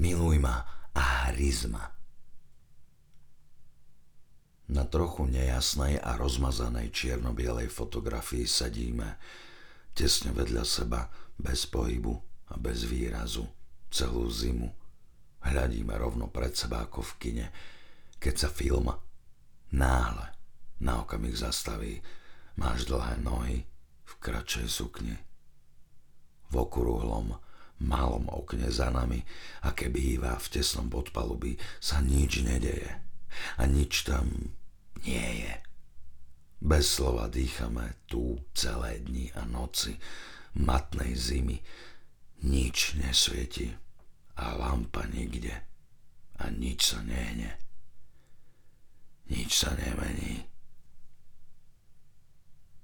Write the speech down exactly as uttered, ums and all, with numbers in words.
Miluj ma a hryz ma. Na trochu nejasnej a rozmazanej čierno-bielej fotografii sedíme tesne vedľa seba, bez pohybu a bez výrazu, celú zimu. Hľadíme rovno pred seba ako v kine, keď sa film náhle na okamih zastaví. Máš dlhé nohy v kratšej sukni. V okrúhlom, malom okne za nami, aké býva v tesnom podpalubí, sa nič nedeje. A nič tam nie je. Bez slova dýchame tu celé dni a noci, matnej zimy. Nič nesvieti a lampa nikde. A nič sa nehne. Nič sa nemení.